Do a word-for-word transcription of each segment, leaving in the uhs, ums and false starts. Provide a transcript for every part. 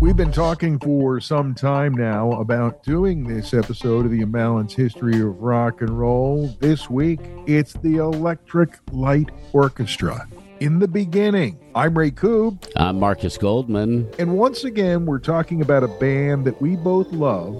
We've been talking for some time now about doing this episode of the Imbalanced History of Rock and Roll. This week, it's the Electric Light Orchestra. In the beginning, I'm Ray Koob. I'm Marcus Goldman. And once again, we're talking about a band that we both love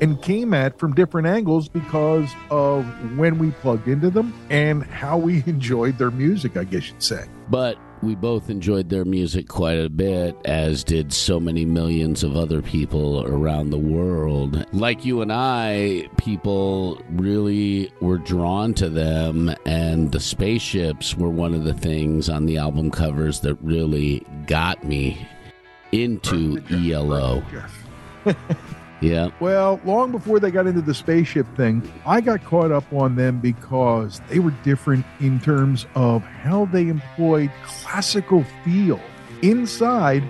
and came at from different angles because of when we plugged into them and how we enjoyed their music, I guess you'd say. But we both enjoyed their music quite a bit, as did so many millions of other people around the world. Like you and I, people really were drawn to them, and the spaceships were one of the things on the album covers that really got me into E L O. Yeah. Well, long before they got into the spaceship thing, I got caught up on them because they were different in terms of how they employed classical feel inside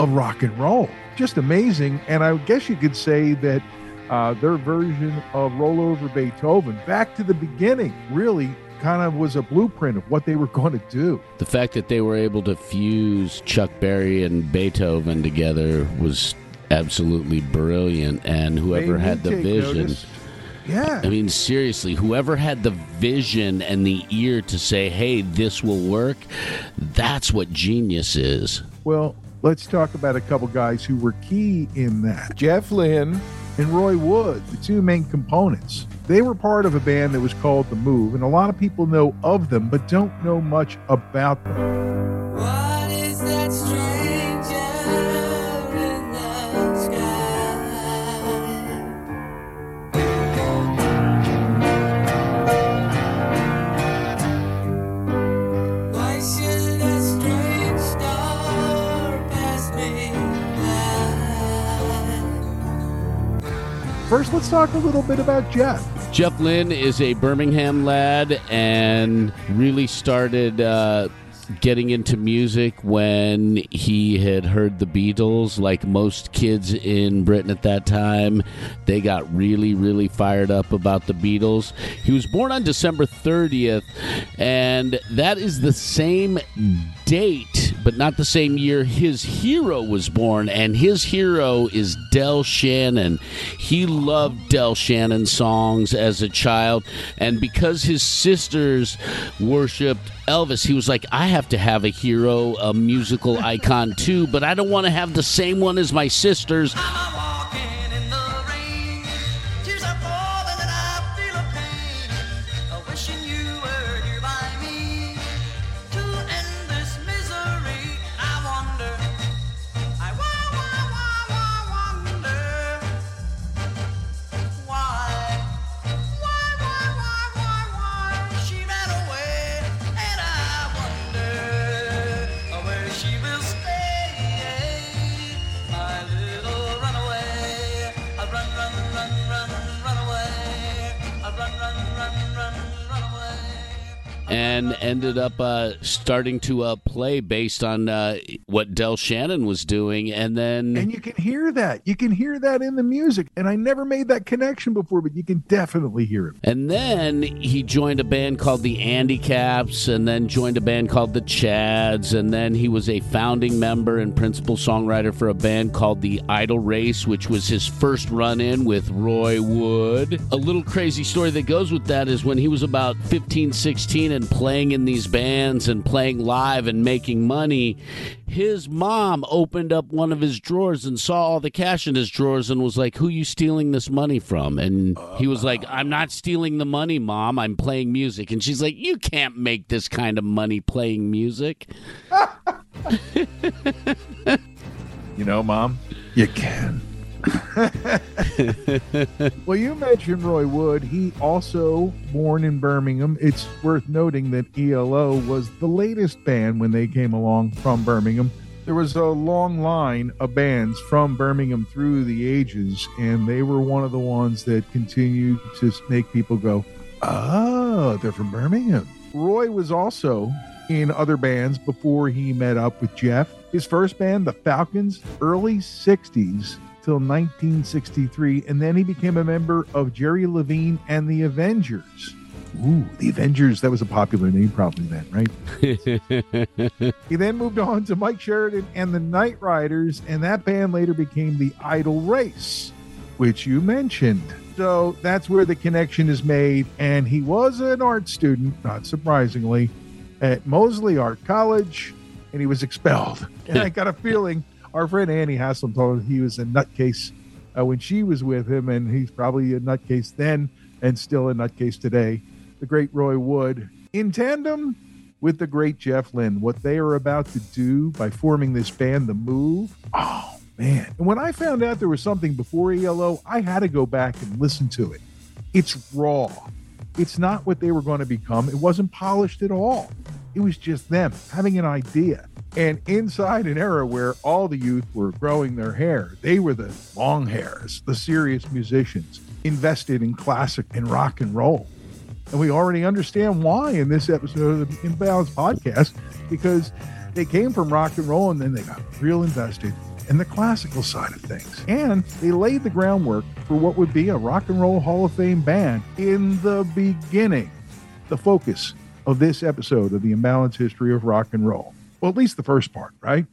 of rock and roll. Just amazing. And I guess you could say that uh, their version of Roll Over Beethoven, back to the beginning, really kind of was a blueprint of what they were going to do. The fact that they were able to fuse Chuck Berry and Beethoven together was absolutely brilliant, and whoever Maybe had the vision notice. yeah I mean seriously whoever had the vision and the ear to say, hey, this will work, that's what genius is. Well, let's talk about a couple guys who were key in that. Jeff Lynne and Roy Wood, the two main components. They were part of a band that was called The Move, and a lot of people know of them but don't know much about them. What is that stranger? First, let's talk a little bit about Jeff. Jeff Lynne is a Birmingham lad and really started uh, getting into music when he had heard the Beatles. Like most kids in Britain at that time, they got really, really fired up about the Beatles. He was born on December thirtieth, and that is the same date, but not the same year his hero was born, and his hero is Del Shannon. He loved Del Shannon songs as a child, and because his sisters worshipped Elvis, he was like, I have to have a hero, a musical icon too, but I don't want to have the same one as my sisters. and ended up uh, starting to uh, play based on uh, what Del Shannon was doing. And then and you can hear that. You can hear that in the music. And I never made that connection before, but you can definitely hear it. And then he joined a band called The Andy Caps, and then joined a band called The Chads, and then he was a founding member and principal songwriter for a band called The Idle Race, which was his first run-in with Roy Wood. A little crazy story that goes with that is when he was about fifteen, sixteen and playing in these bands and playing live and making money, his mom opened up one of his drawers and saw all the cash in his drawers and was like, "Who are you stealing this money from?" And he was like, "I'm not stealing the money, Mom. I'm playing music." And she's like, "You can't make this kind of money playing music." You know, Mom, you can. Well, you mentioned Roy Wood. He also born in Birmingham. It's worth noting that E L O was the latest band when they came along from Birmingham. There was a long line of bands from Birmingham through the ages, and they were one of the ones that continued to make people go, "Oh, they're from Birmingham." Roy was also in other bands before he met up with Jeff. His first band, the Falcons, early sixties till nineteen sixty-three, and then he became a member of Jerry Levine and the Avengers. Ooh, the Avengers, that was a popular name probably then, right? He then moved on to Mike Sheridan and the Night Riders, and that band later became the Idle Race, which you mentioned. So that's where the connection is made, and he was an art student, not surprisingly, at Moseley Art College, and he was expelled. And I got a feeling our friend Annie Haslam told him he was a nutcase uh, when she was with him, and he's probably a nutcase then and still a nutcase today. The great Roy Wood, in tandem with the great Jeff Lynne, what they are about to do by forming this band, The Move. Oh, man. And when I found out there was something before E L O, I had to go back and listen to it. It's raw. It's not what they were going to become. It wasn't polished at all. It was just them having an idea. And inside an era where all the youth were growing their hair, they were the long hairs, the serious musicians, invested in classic and rock and roll. And we already understand why in this episode of the Imbalanced Podcast, because they came from rock and roll and then they got real invested in the classical side of things. And they laid the groundwork for what would be a rock and roll Hall of Fame band in the beginning, the focus of this episode of the Imbalanced History of Rock and Roll. Well, at least the first part, right?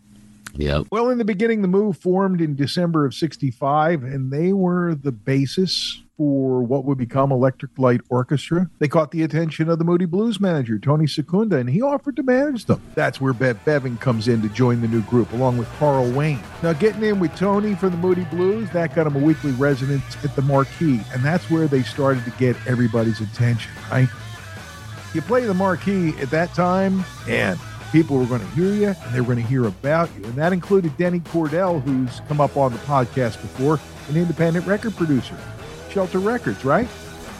Yeah. Well, in the beginning, The Move formed in December of sixty-five, and they were the basis for what would become Electric Light Orchestra. They caught the attention of the Moody Blues manager, Tony Secunda, and he offered to manage them. That's where Bev Bevan comes in to join the new group, along with Carl Wayne. Now, getting in with Tony for the Moody Blues, that got him a weekly residence at the Marquee, and that's where they started to get everybody's attention, right? You play the Marquee at that time, and people were going to hear you, and they were going to hear about you. And that included Denny Cordell, who's come up on the podcast before, an independent record producer. Shelter Records, right?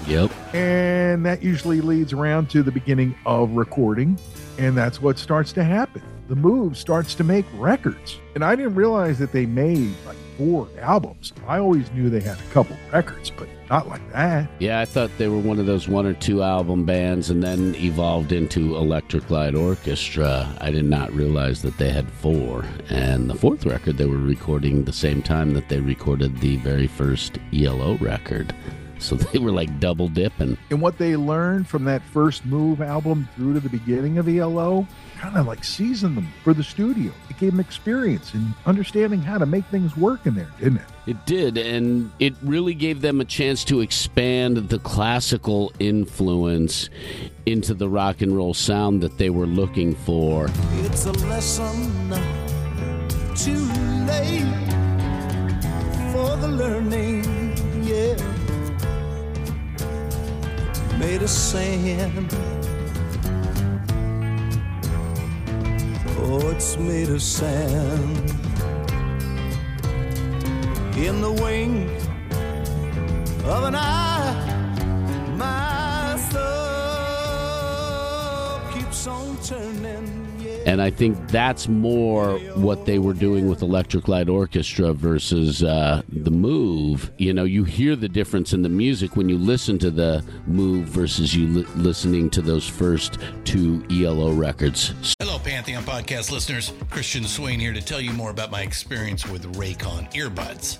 Yep. And that usually leads around to the beginning of recording, and that's what starts to happen. The Move starts to make records. And I didn't realize that they made like four albums. I always knew they had a couple records, but not like that. Yeah, I thought they were one of those one or two album bands and then evolved into Electric Light Orchestra. I did not realize that they had four. And the fourth record they were recording the same time that they recorded the very first E L O record. So they were like double dipping. And what they learned from that first Move album through to the beginning of E L O kind of like seasoned them for the studio. It gave them experience in understanding how to make things work in there, didn't it? It did, and it really gave them a chance to expand the classical influence into the rock and roll sound that they were looking for. It's a lesson too late for the learning, yeah. Made of sand. Oh, it's made of sand. In the wing of an eye, my soul keeps on turning. And I think that's more what they were doing with Electric Light Orchestra versus uh, The Move. You know, you hear the difference in the music when you listen to The Move versus you li- listening to those first two E L O records. Hello, Pantheon Podcast listeners. Christian Swain here to tell you more about my experience with Raycon earbuds.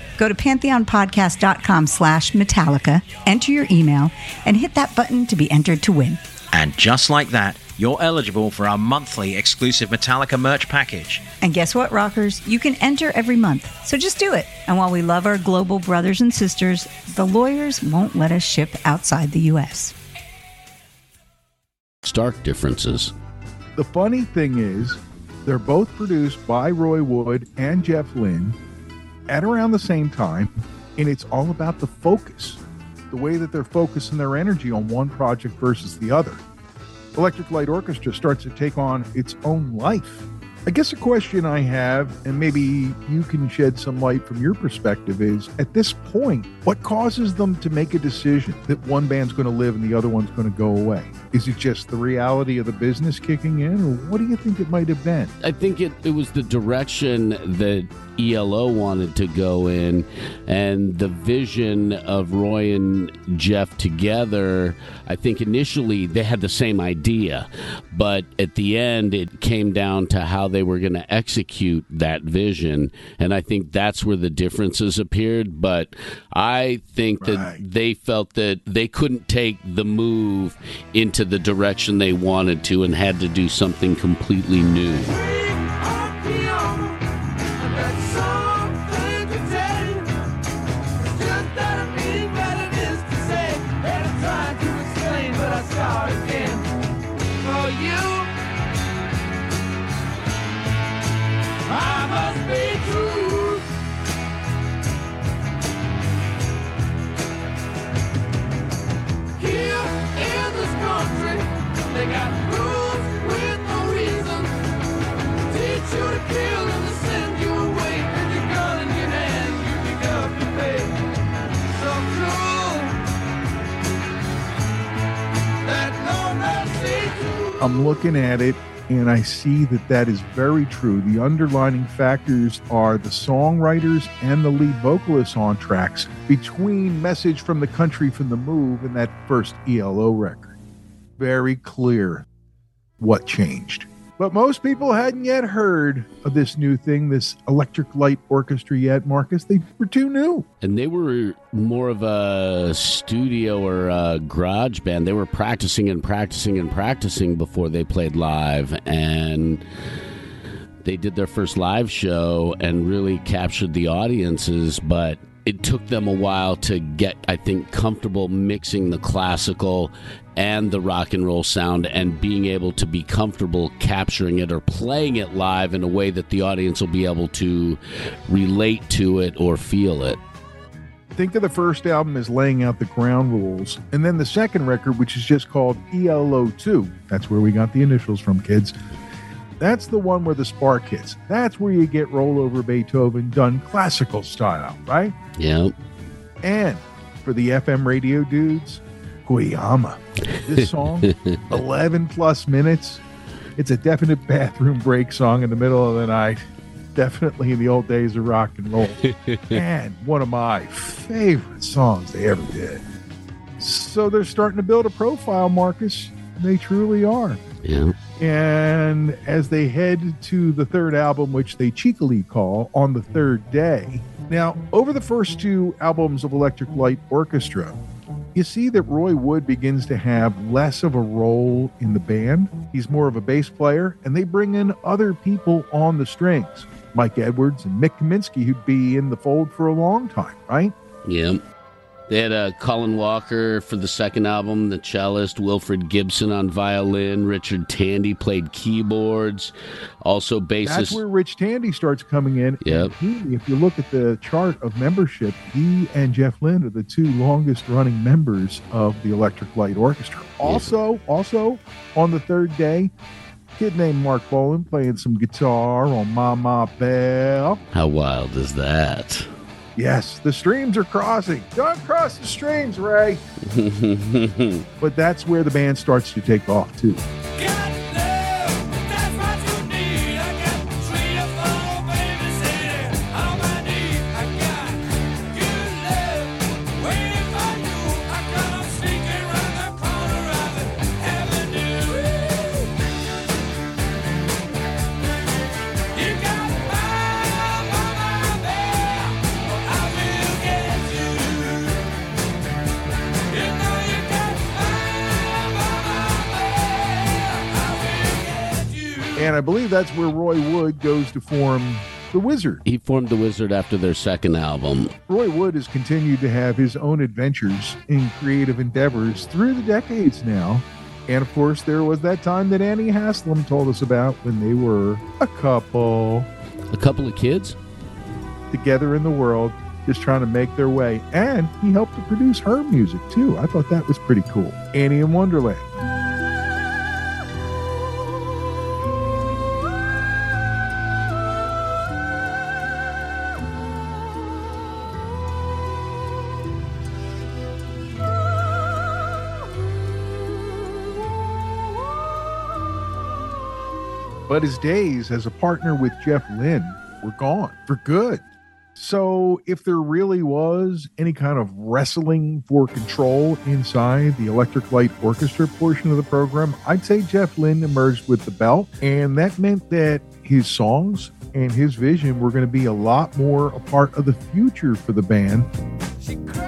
Go to pantheonpodcast.com slash Metallica, enter your email, and hit that button to be entered to win. And just like that, you're eligible for our monthly exclusive Metallica merch package. And guess what, rockers? You can enter every month, so just do it. And while we love our global brothers and sisters, the lawyers won't let us ship outside the U S. Stark differences. The funny thing is, they're both produced by Roy Wood and Jeff Lynne at around the same time, and it's all about the focus, the way that they're focusing their energy on one project versus the other. Electric Light Orchestra starts to take on its own life. I guess a question I have, and maybe you can shed some light from your perspective, is at this point, what causes them to make a decision that one band's going to live and the other one's going to go away? Is it just the reality of the business kicking in, or what do you think it might have been? I think it, it was the direction that E L O wanted to go in, and the vision of Roy and Jeff together. I think initially they had the same idea, but at the end it came down to how they were going to execute that vision, and I think that's where the differences appeared. But I think right. that they felt that they couldn't take The Move into the direction they wanted to and had to do something completely new. I'm looking at it, and I see that that is very true. The underlining factors are the songwriters and the lead vocalists on tracks between Message from the Country from The Move and that first E L O record. Very clear what changed. But most people hadn't yet heard of this new thing, this Electric Light Orchestra yet, Marcus. They were too new. And they were more of a studio or a garage band. They were practicing and practicing and practicing before they played live. And they did their first live show and really captured the audiences. But it took them a while to get, I think, comfortable mixing the classical and the rock and roll sound and being able to be comfortable capturing it or playing it live in a way that the audience will be able to relate to it or feel it. Think of the first album as laying out the ground rules. And then the second record, which is just called E L O two. That's where we got the initials from, kids. That's the one where the spark hits. That's where you get Rollover Beethoven done classical style, right? Yep. And for the F M radio dudes, Guayama. This song, eleven plus minutes. It's a definite bathroom break song in the middle of the night. Definitely in the old days of rock and roll. And one of my favorite songs they ever did. So they're starting to build a profile, Marcus. They truly are. Yeah. And as they head to the third album, which they cheekily call On the Third Day. Now, over the first two albums of Electric Light Orchestra, you see that Roy Wood begins to have less of a role in the band. He's more of a bass player, and they bring in other people on the strings. Mike Edwards and Mick Kaminsky, who'd be in the fold for a long time, right? Yeah. They had uh, Colin Walker for the second album, the cellist, Wilfred Gibson on violin, Richard Tandy played keyboards, also bassist. That's where Rich Tandy starts coming in. Yep. And he, if you look at the chart of membership, he and Jeff Lynne are the two longest-running members of the Electric Light Orchestra. Also, yep. also on the third day, a kid named Mark Bowen playing some guitar on Mama Bell. How wild is that? Yes, the streams are crossing. Don't cross the streams, Ray. But that's where the band starts to take off, too. And I believe that's where Roy Wood goes to form The Wizard. He formed The Wizard after their second album. Roy Wood has continued to have his own adventures in creative endeavors through the decades now. And, of course, there was that time that Annie Haslam told us about when they were a couple. A couple of kids? Together in the world, just trying to make their way. And he helped to produce her music, too. I thought that was pretty cool. Annie in Wonderland. But his days as a partner with Jeff Lynne were gone for good. So if there really was any kind of wrestling for control inside the Electric Light Orchestra portion of the program, I'd say Jeff Lynne emerged with the belt. And that meant that his songs and his vision were going to be a lot more a part of the future for the band. She cried.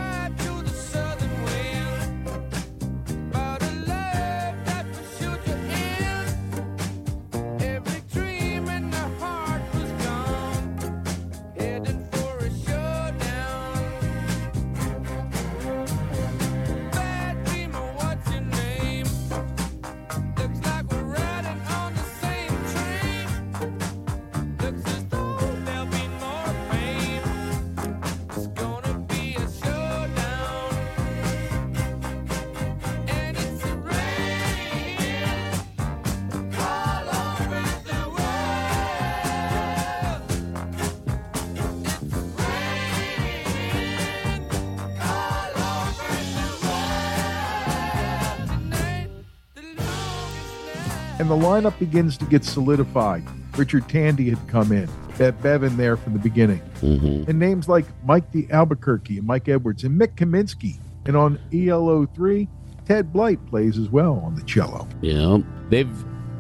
And the lineup begins to get solidified. Richard Tandy had come in. Bev Bevan there from the beginning. Mm-hmm. And names like Mike D. Albuquerque and Mike Edwards and Mick Kaminsky. And on E L O three, Ted Blight plays as well on the cello. Yeah. They've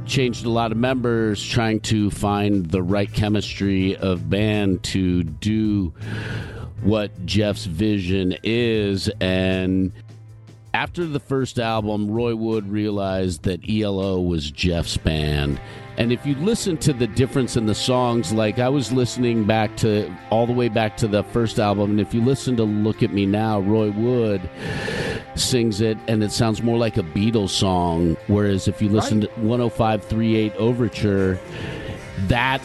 changed a lot of members, trying to find the right chemistry of band to do what Jeff's vision is. And after the first album, Roy Wood realized that E L O was Jeff's band. And if you listen to the difference in the songs, like I was listening back to all the way back to the first album, and if you listen to Look at Me Now, Roy Wood sings it, and it sounds more like a Beatles song. Whereas if you listen right. to one oh five point three eight Overture, that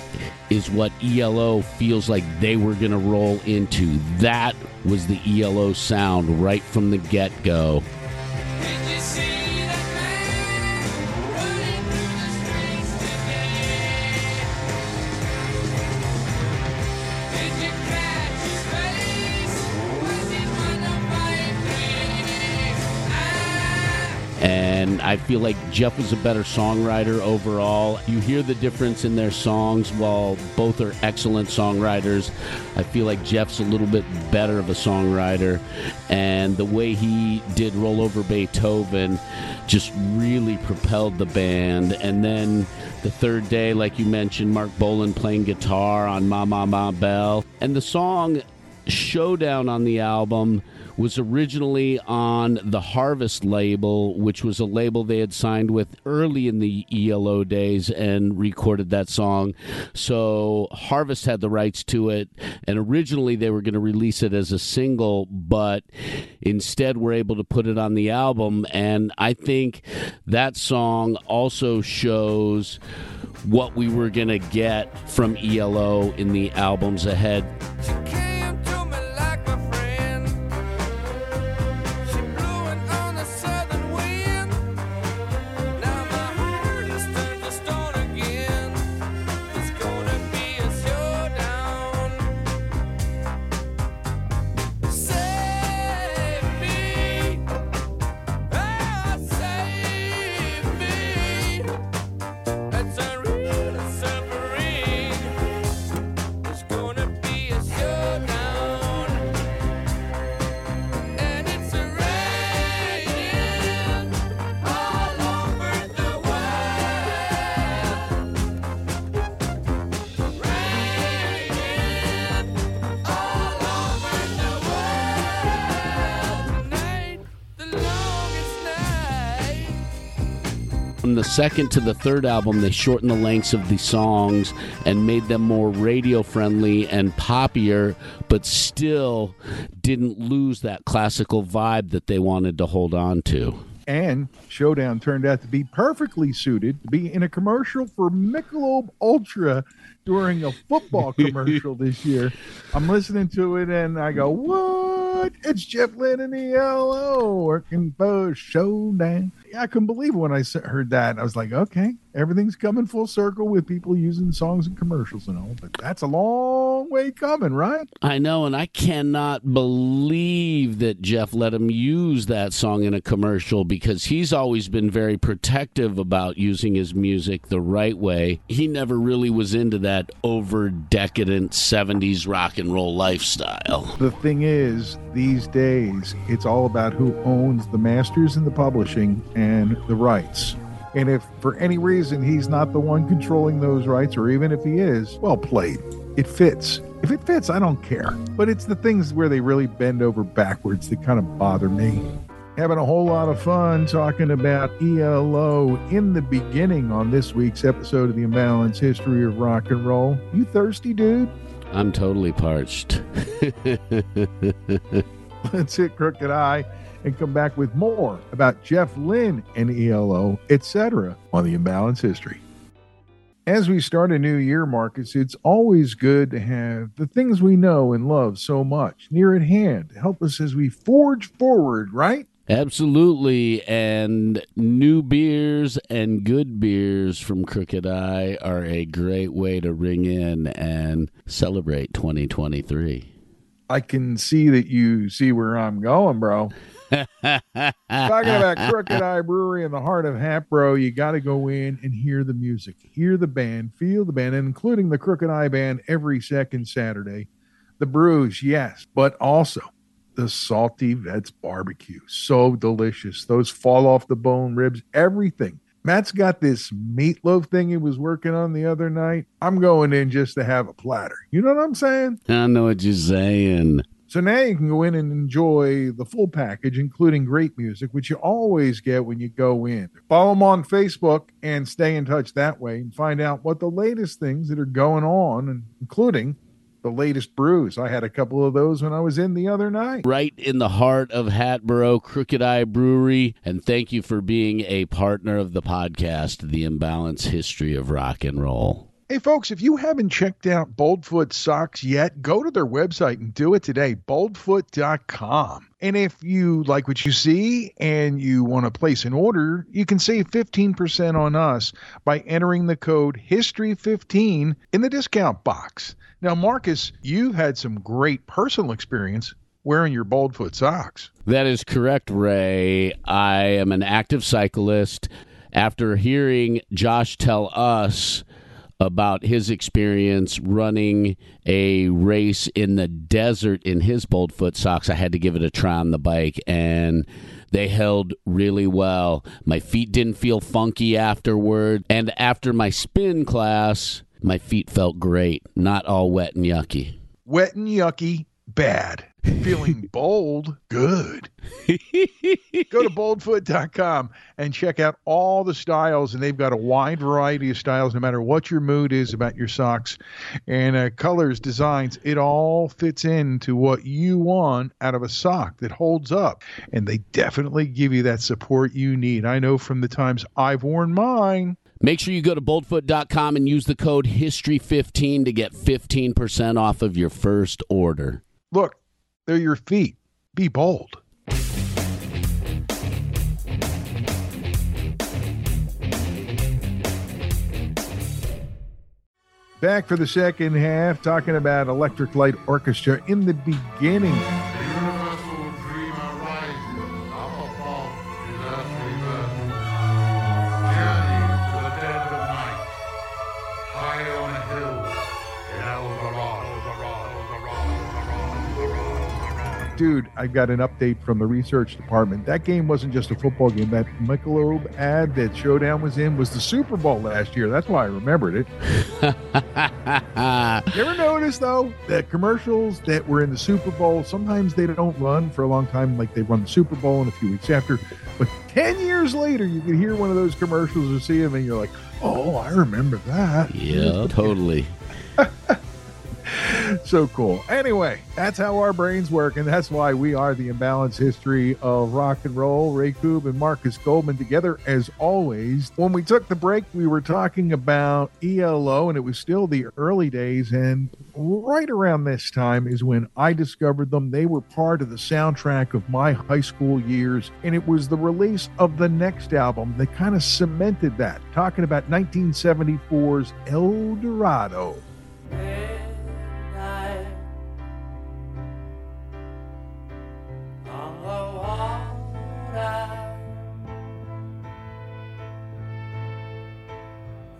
is what E L O feels like they were going to roll into. That was the E L O sound right from the get-go. And I feel like Jeff was a better songwriter overall. You hear the difference in their songs. While both are excellent songwriters, I feel like Jeff's a little bit better of a songwriter. And the way he did Roll Over Beethoven just really propelled the band. And then the third day, like you mentioned, Mark Bowen playing guitar on Ma Ma Ma Bell. And the song Showdown on the album was originally on the Harvest label, which was a label they had signed with early in the E L O days and recorded that song. So Harvest had the rights to it, and originally they were going to release it as a single, but instead were able to put it on the album. And I think that song also shows what we were going to get from E L O in the albums ahead. From the second to the third album, they shortened the lengths of the songs and made them more radio-friendly and poppier, but still didn't lose that classical vibe that they wanted to hold on to. And Showdown turned out to be perfectly suited to be in a commercial for Michelob Ultra during a football commercial this year. I'm listening to it, and I go, what? It's Jeff Lynne and E L O working for Showdown. I couldn't believe when I heard that. I was like, okay, everything's coming full circle with people using songs and commercials and all, but that's a long way coming, right? I know, and I cannot believe that Jeff let him use that song in a commercial, because he's always been very protective about using his music the right way. He never really was into that over-decadent seventies rock and roll lifestyle. The thing is, these days, it's all about who owns the masters and the publishing and the rights. And if for any reason he's not the one controlling those rights, or even if he is, well played. It fits. If it fits, I don't care. But it's the things where they really bend over backwards that kind of bother me. Having a whole lot of fun talking about E L O in the beginning on this week's episode of The Imbalanced History of Rock and Roll. You thirsty, dude? I'm totally parched. Let's hit Crooked Eye and come back with more about Jeff Lynne and E L O, et cetera, on The Imbalanced History. As we start a new year, Marcus, it's always good to have the things we know and love so much near at hand to help us as we forge forward, right? Absolutely, and new beers and good beers from Crooked Eye are a great way to ring in and celebrate twenty twenty-three. I can see that you see where I'm going, bro. Talking about Crooked Eye Brewery in the heart of Hapro, you got to go in and hear the music, hear the band, feel the band, including the Crooked Eye Band every second Saturday. The brews, yes, but also the Salty Vets Barbecue. So delicious. Those fall off the bone ribs, everything. Matt's got this meatloaf thing he was working on the other night. I'm going in just to have a platter. You know what I'm saying? I know what you're saying. So now you can go in and enjoy the full package, including great music, which you always get when you go in. Follow them on Facebook and stay in touch that way and find out what the latest things that are going on, including the latest brews. I had a couple of those when I was in the other night. Right in the heart of Hatboro, Crooked Eye Brewery. And thank you for being a partner of the podcast, The Imbalanced History of Rock and Roll. Hey, folks, if you haven't checked out Boldfoot Socks yet, go to their website and do it today, boldfoot dot com. And if you like what you see and you want to place an order, you can save fifteen percent on us by entering the code history fifteen in the discount box. Now, Marcus, you've had some great personal experience wearing your Boldfoot Socks. That is correct, Ray. I am an active cyclist. After hearing Josh tell us about his experience running a race in the desert in his Boldfoot Socks, I had to give it a try on the bike, and they held really well. My feet didn't feel funky afterward, and after my spin class, my feet felt great, not all wet and yucky. Wet and yucky, bad. Feeling bold, good. Go to boldfoot dot com and check out all the styles, and they've got a wide variety of styles no matter what your mood is about your socks, and uh, colors, designs. It all fits into what you want out of a sock that holds up, and they definitely give you that support you need. I know from the times I've worn mine. Make sure you go to boldfoot dot com and use the code history fifteen to get fifteen percent off of your first order. Look, they're your feet. Be bold. Back for the second half, talking about Electric Light Orchestra. In the beginning, dude, I've got an update from the research department. That game wasn't just a football game. That Michelob ad that Showdown was in was the Super Bowl last year. That's why I remembered it. You ever notice, though, that commercials that were in the Super Bowl, sometimes they don't run for a long time, like they run the Super Bowl and a few weeks after. But ten years later, you can hear one of those commercials or see them, and you're like, oh, I remember that. Yeah, totally. So cool. Anyway, that's how our brains work, and that's why we are the Imbalanced History of Rock and Roll. Ray Koob and Marcus Goldman together, as always. When we took the break, we were talking about E L O, and it was still the early days, and right around this time is when I discovered them. They were part of the soundtrack of my high school years, and it was the release of the next album that kind of cemented that. Talking about nineteen seventy-four's El Dorado.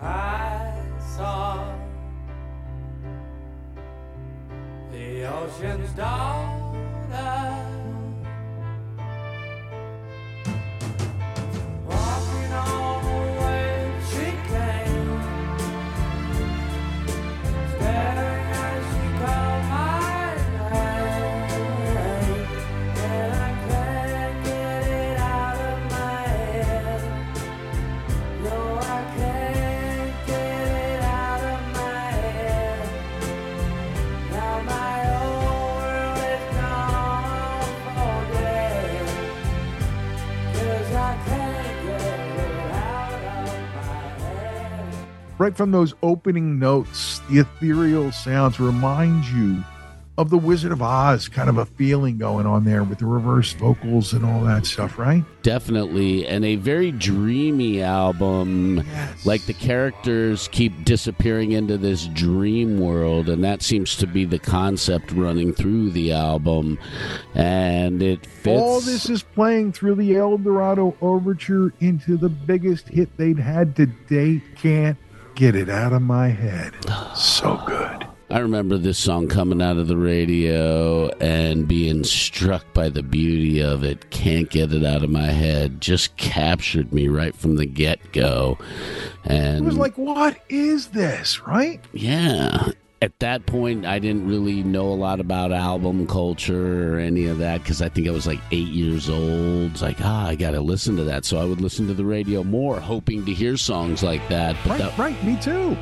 I saw the ocean's daughter walking on the way she came, staring as she called my name, and I can't get it out of my head. No, I can't. Right from those opening notes, the ethereal sounds remind you of The Wizard of Oz, kind of a feeling going on there with the reverse vocals and all that stuff, right? Definitely, and a very dreamy album. Yes. Like the characters keep disappearing into this dream world, and that seems to be the concept running through the album, and it fits. All this is playing through the El Dorado Overture into the biggest hit they'd had to date, Can't Get It Out of My Head. So good. I remember this song coming out of the radio and being struck by the beauty of it. Can't get it out of my head. Just captured me right from the get-go. And I was like, what is this, right? Yeah. At that point, I didn't really know a lot about album culture or any of that because I think I was like eight years old. It's like, ah, I got to listen to that. So I would listen to the radio more, hoping to hear songs like that. But right, that- right, me too.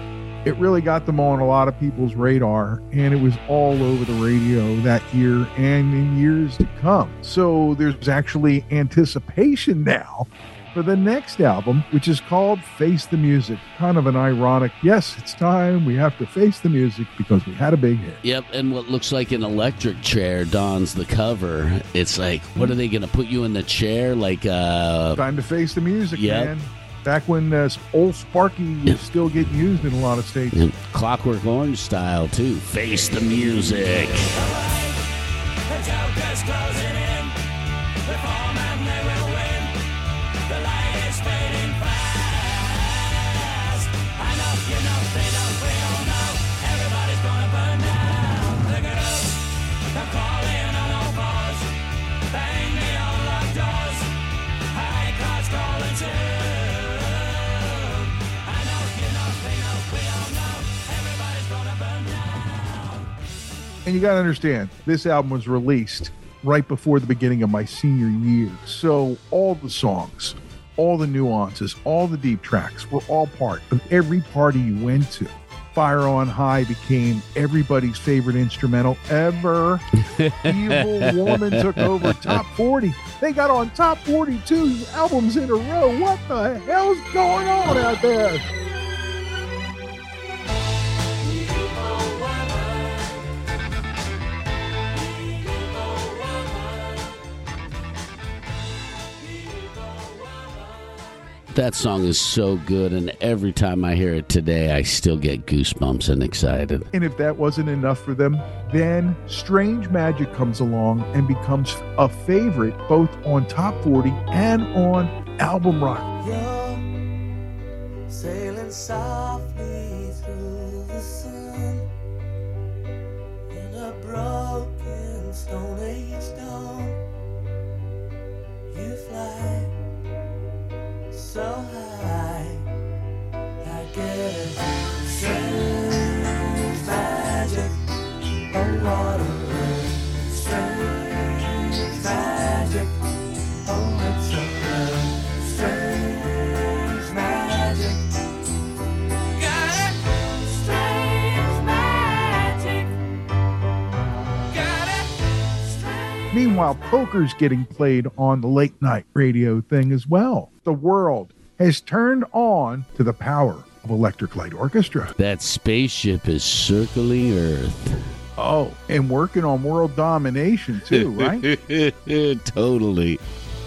It really got them on a lot of people's radar, and it was all over the radio that year and in years to come. So there's actually anticipation now for the next album, which is called Face the Music. Kind of an ironic, yes, it's time we have to face the music because we had a big hit. Yep, and what looks like an electric chair dons the cover. It's like, what are they going to put you in the chair? Like, uh... time to face the music, yep. Man. Back when uh, old Sparky was yeah. still getting used in a lot of states. Yeah. Clockwork Orange style, too. Face the music. And you got to understand, this album was released right before the beginning of my senior year. So all the songs, all the nuances, all the deep tracks were all part of every party you went to. Fire on High became everybody's favorite instrumental ever. Evil Woman took over top forty. They got on top forty-two albums in a row. What the hell's going on out there? That song is so good, and every time I hear it today, I still get goosebumps and excited. And if that wasn't enough for them, then Strange Magic comes along and becomes a favorite both on top forty and on album rock. You're sailing softly through the sun in a broken stone age dawn. You fly so high, I guess. Strange magic, oh what a word. Strange magic, oh it's a word. Strange magic, got it. Strange magic, got it. Strange. Meanwhile, poker's getting played on the late night radio thing as well. The world has turned on to the power of Electric Light Orchestra. That spaceship is circling Earth. Oh, and working on world domination too, right? Totally.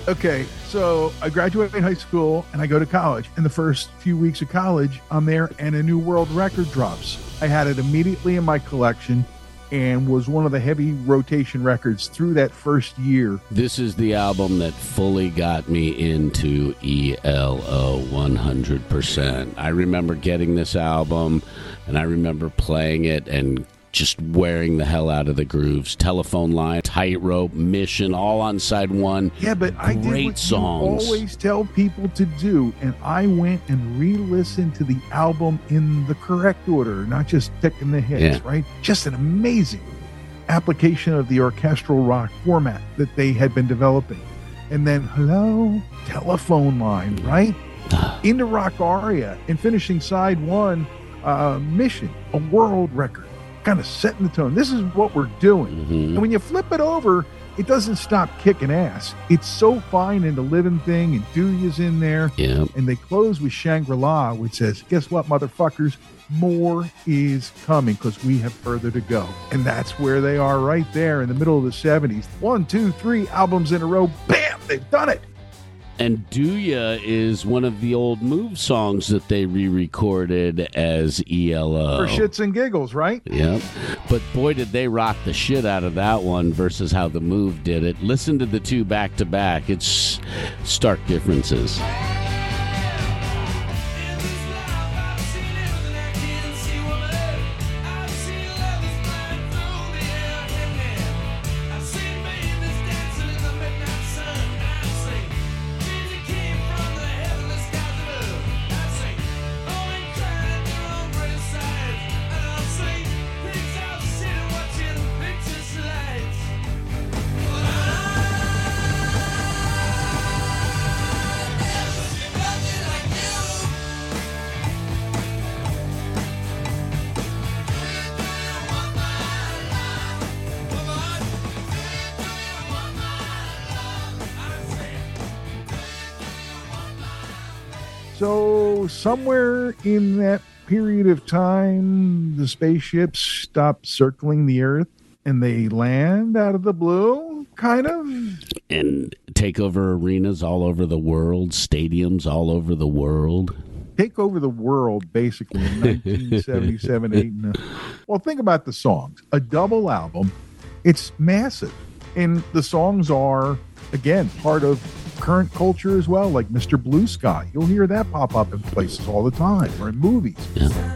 Okay, so I graduate high school and I go to college. And the first few weeks of college, I'm there and a new world record drops. I had it immediately in my collection and was one of the heavy rotation records through that first year. This is the album that fully got me into E L O one hundred percent. I remember getting this album, and I remember playing it and just wearing the hell out of the grooves. Telephone Line, Tightrope, Mission, all on side one. Yeah, but Great I did what songs. You always tell people to do, and I went and re-listened to the album in the correct order, not just picking the hits, yeah. right? Just an amazing application of the orchestral rock format that they had been developing. And then, hello, Telephone Line, right? Into Rock Aria, and finishing side one, uh, Mission, a world record. Kind of setting the tone. This is what we're doing. Mm-hmm. And when you flip it over, it doesn't stop kicking ass. It's so fine in the living thing, and Dooya's in there. Yep. And they close with Shangri-La, which says, guess what, motherfuckers? More is coming because we have further to go. And that's where they are right there in the middle of the seventies. One, two, three albums in a row. Bam! They've done it. And Dooya is one of the old Move songs that they re-recorded as E L O. For shits and giggles, right? Yep. But boy, did they rock the shit out of that one versus how the Move did it. Listen to the two back to back. It's stark differences. So somewhere in that period of time, the spaceships stop circling the Earth and they land out of the blue, kind of. And take over arenas all over the world, stadiums all over the world. Take over the world, basically, in nineteen seventy-seven, eight, and uh, well, think about the songs. A double album, it's massive. And the songs are, again, part of current culture as well, like Mister Blue Sky. You'll hear that pop up in places all the time or in movies. Yeah.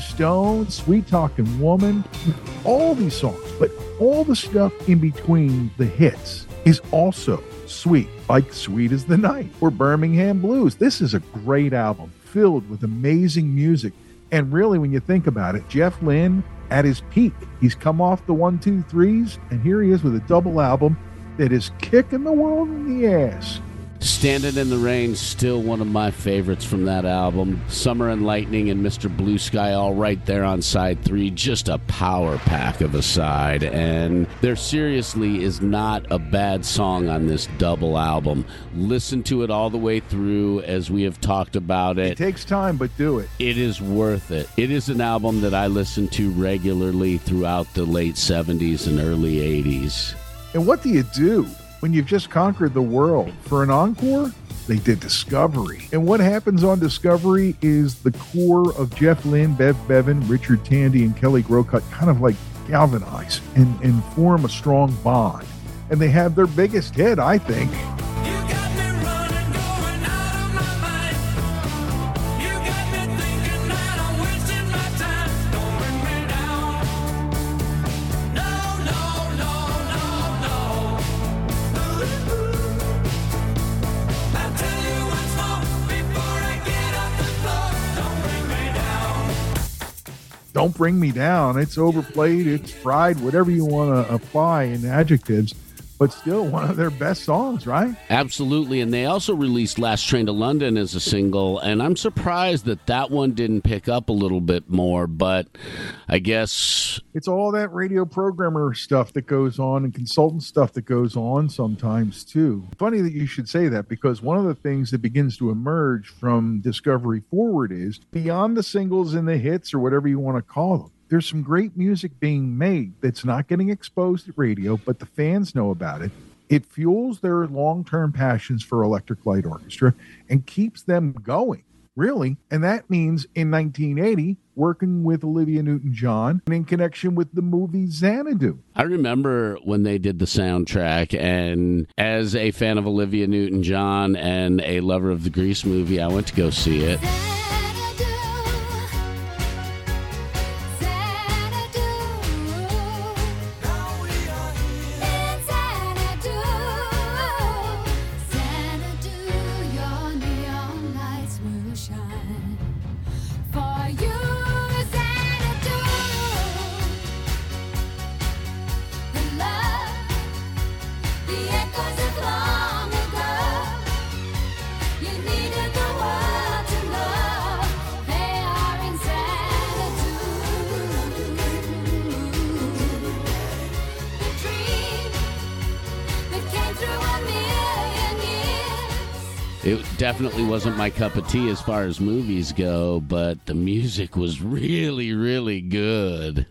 Stone, Sweet Talking Woman, all these songs, but all the stuff in between the hits is also sweet, like Sweet as the Night or Birmingham Blues. This is a great album filled with amazing music. And really, when you think about it, Jeff Lynne at his peak, he's come off the one, two, threes, and here he is with a double album that is kicking the world in the ass. Standing in the Rain, still one of my favorites from that album. Summer and Lightning and Mister Blue Sky, all right there on side three. Just a power pack of a side. And there seriously is not a bad song on this double album. Listen to it all the way through as we have talked about it. It takes time, but do it. It is worth it. It is an album that I listened to regularly throughout the late seventies and early eighties. And what do you do when you've just conquered the world? For an encore, they did Discovery. And what happens on Discovery is the core of Jeff Lynne, Bev Bevan, Richard Tandy, and Kelly Grocott kind of like galvanize and, and form a strong bond. And they have their biggest hit, I think. Don't Bring Me Down. It's overplayed, it's fried, whatever you want to apply in adjectives, but still one of their best songs, right? Absolutely. And they also released Last Train to London as a single, and I'm surprised that that one didn't pick up a little bit more, but I guess it's all that radio programmer stuff that goes on and consultant stuff that goes on sometimes too. Funny that you should say that, because one of the things that begins to emerge from Discovery forward is beyond the singles and the hits or whatever you want to call them. There's some great music being made that's not getting exposed at radio, but the fans know about it. It fuels their long-term passions for Electric Light Orchestra and keeps them going, really. And that means in nineteen eighty, working with Olivia Newton-John and in connection with the movie Xanadu. I remember when they did the soundtrack, and as a fan of Olivia Newton-John and a lover of the Grease movie, I went to go see it. It definitely wasn't my cup of tea as far as movies go, but the music was really, really good.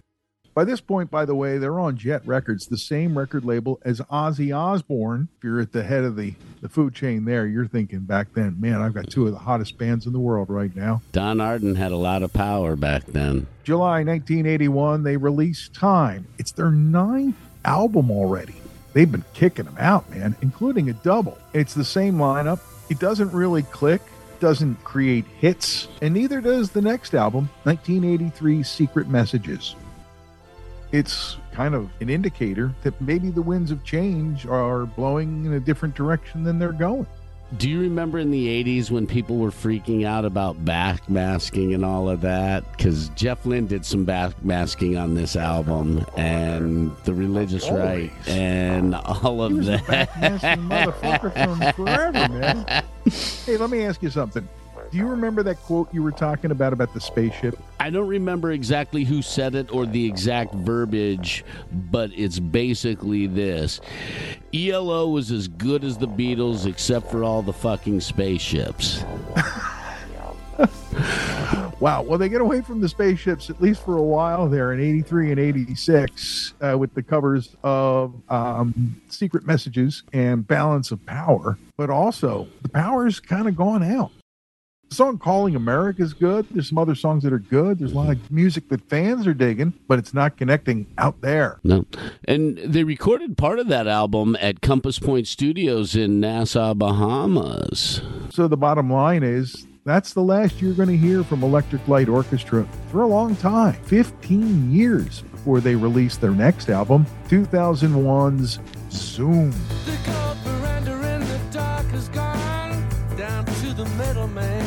By this point, by the way, they're on Jet Records, the same record label as Ozzy Osbourne. If you're at the head of the, the food chain there, you're thinking back then, man, I've got two of the hottest bands in the world right now. Don Arden had a lot of power back then. July nineteen eighty-one, they released Time. It's their ninth album already. They've been kicking them out, man, including a double. It's the same lineup. It doesn't really click, doesn't create hits, and neither does the next album, nineteen eighty-three, Secret Messages. It's kind of an indicator that maybe the winds of change are blowing in a different direction than they're going. Do you remember in the eighties when people were freaking out about backmasking and all of that? Because Jeff Lynne did some backmasking on this album, and the religious Always. right, and all of that. Backmasking motherfucker from forever, man. Hey, let me ask you something. Do you remember that quote you were talking about about the spaceship? I don't remember exactly who said it or the exact verbiage, but it's basically this. E L O was as good as the Beatles except for all the fucking spaceships. Wow. Well, they get away from the spaceships, at least for a while there in eighty-three and eighty-six uh, with the covers of um, Secret Messages and Balance of Power. But also, the power's kind of gone out. The song Calling America is good. There's some other songs that are good. There's a lot of music that fans are digging, but it's not connecting out there. No. And they recorded part of that album at Compass Point Studios in Nassau, Bahamas. So the bottom line is that's the last you're going to hear from Electric Light Orchestra for a long time, fifteen years before they release their next album, two thousand one's Zoom. The cold veranda in the dark is gone, down to the middleman.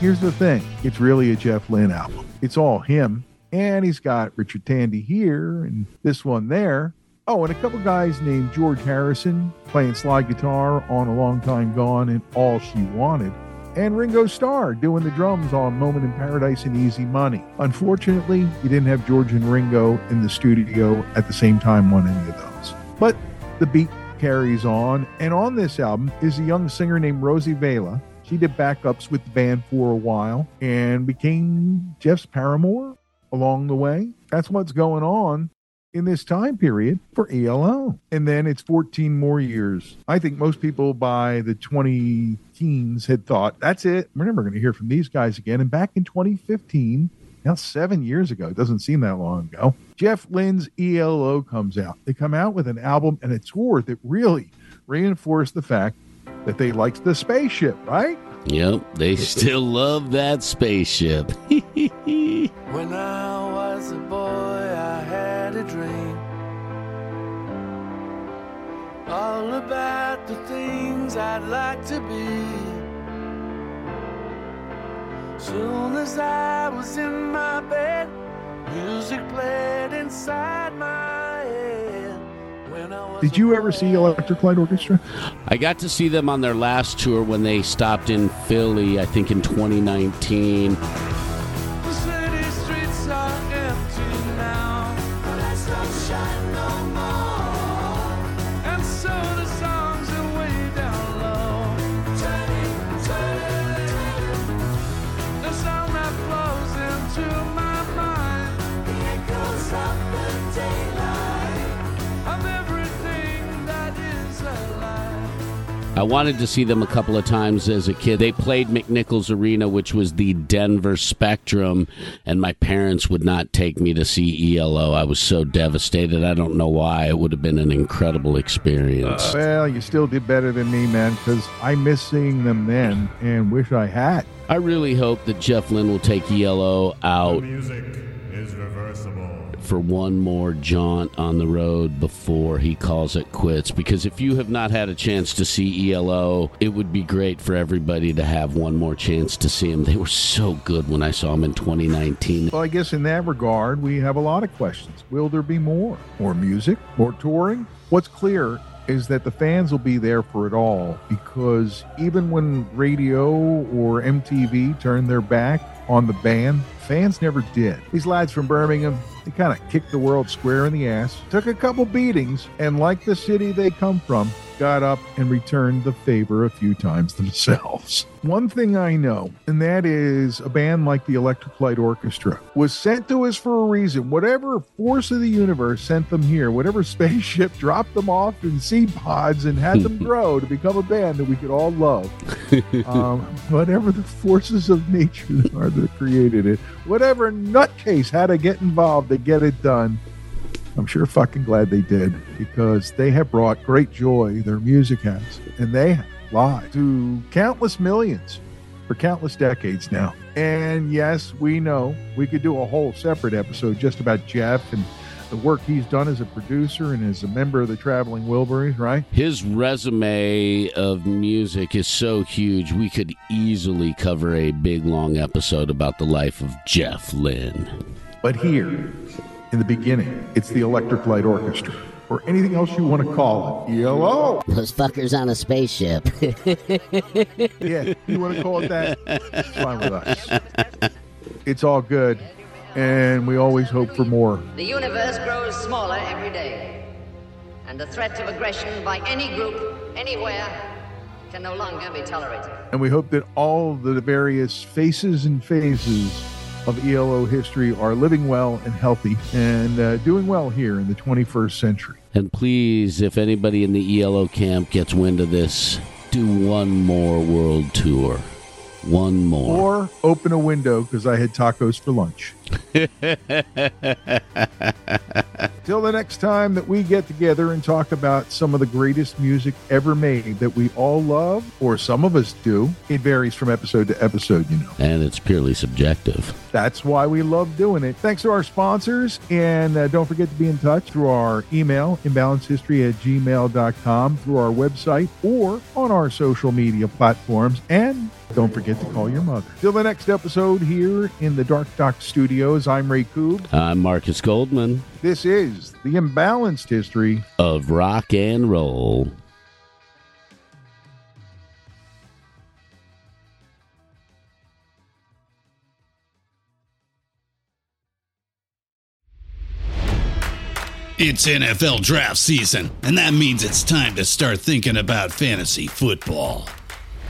Here's the thing. It's really a Jeff Lynne album. It's all him. And he's got Richard Tandy here and this one there. Oh, and a couple guys named George Harrison playing slide guitar on A Long Time Gone and All She Wanted. And Ringo Starr doing the drums on Moment in Paradise and Easy Money. Unfortunately, you didn't have George and Ringo in the studio at the same time on any of those. But the beat carries on. And on this album is a young singer named Rosie Vela. She did backups with the band for a while and became Jeff's paramour along the way. That's what's going on in this time period for E L O. And then it's fourteen more years. I think most people by the twenty teens had thought, that's it. We're never going to hear from these guys again. And back in twenty fifteen, now seven years ago, it doesn't seem that long ago, Jeff Lynne's E L O comes out. They come out with an album and a tour that really reinforced the fact that they liked the spaceship, right? Yep, they still love that spaceship. When I was a boy, I had a dream all about the things I'd like to be. Soon as I was in my bed, music played inside my head. Did you ever see Electric Light Orchestra? I got to see them on their last tour when they stopped in Philly, I think in twenty nineteen. The city streets are empty now. Lights don't shine no more. And so the songs are way down low. Turning, turning. The sound that flows into my mind. The echoes of the daylight. I wanted to see them a couple of times as a kid. They played McNichols Arena, which was the Denver Spectrum, and my parents would not take me to see E L O. I was so devastated. I don't know why. It would have been an incredible experience. Uh, well, you still did better than me, man, because I missed seeing them then and wish I had. I really hope that Jeff Lynne will take E L O out. The music is reversible. For one more jaunt on the road before he calls it quits, because if you have not had a chance to see E L O, it would be great for everybody to have one more chance to see him. They were so good when I saw him in twenty nineteen. Well, I guess in that regard, we have a lot of questions. Will there be more? More music? More touring? What's clear is that the fans will be there for it all, because even when radio or M T V turned their back on the band, fans never did. These lads from Birmingham, they kind of kicked the world square in the ass, took a couple beatings, and like the city they come from, got up and returned the favor a few times themselves. One thing I know, and that is a band like the Electric Light Orchestra was sent to us for a reason. Whatever force of the universe sent them here, whatever spaceship dropped them off in seed pods and had them grow to become a band that we could all love. Um, whatever the forces of nature are that created it, whatever nutcase had to get involved to get it done, I'm sure fucking glad they did, because they have brought great joy, their music has, and they live to countless millions for countless decades now. And yes, we know we could do a whole separate episode just about Jeff and the work he's done as a producer and as a member of the Traveling Wilburys, right? His resume of music is so huge, we could easily cover a big, long episode about the life of Jeff Lynne. But here... in the beginning, it's the Electric Light Orchestra, or anything else you want to call it. Yellow. Those fuckers on a spaceship. Yeah, you want to call it that? It's fine with us. It's all good, and we always hope for more. The universe grows smaller every day, and the threat of aggression by any group, anywhere, can no longer be tolerated. And we hope that all the various faces and phases of E L O history are living well and healthy and uh, doing well here in the twenty-first century. And please, if anybody in the E L O camp gets wind of this, do one more world tour. One more. Or open a window, because I had tacos for lunch. Till the next time that we get together and talk about some of the greatest music ever made that we all love, or some of us do. It varies from episode to episode, you know. And it's purely subjective. That's why we love doing it. Thanks to our sponsors, and uh, don't forget to be in touch through our email, imbalanced history at gmail dot com, through our website, or on our social media platforms, and don't forget to call your mother. Till the next episode here in the Dark Doc Studios, I'm Ray Koob. I'm Marcus Goldman. This is the Imbalanced History of Rock and Roll. It's N F L draft season, and that means it's time to start thinking about fantasy football.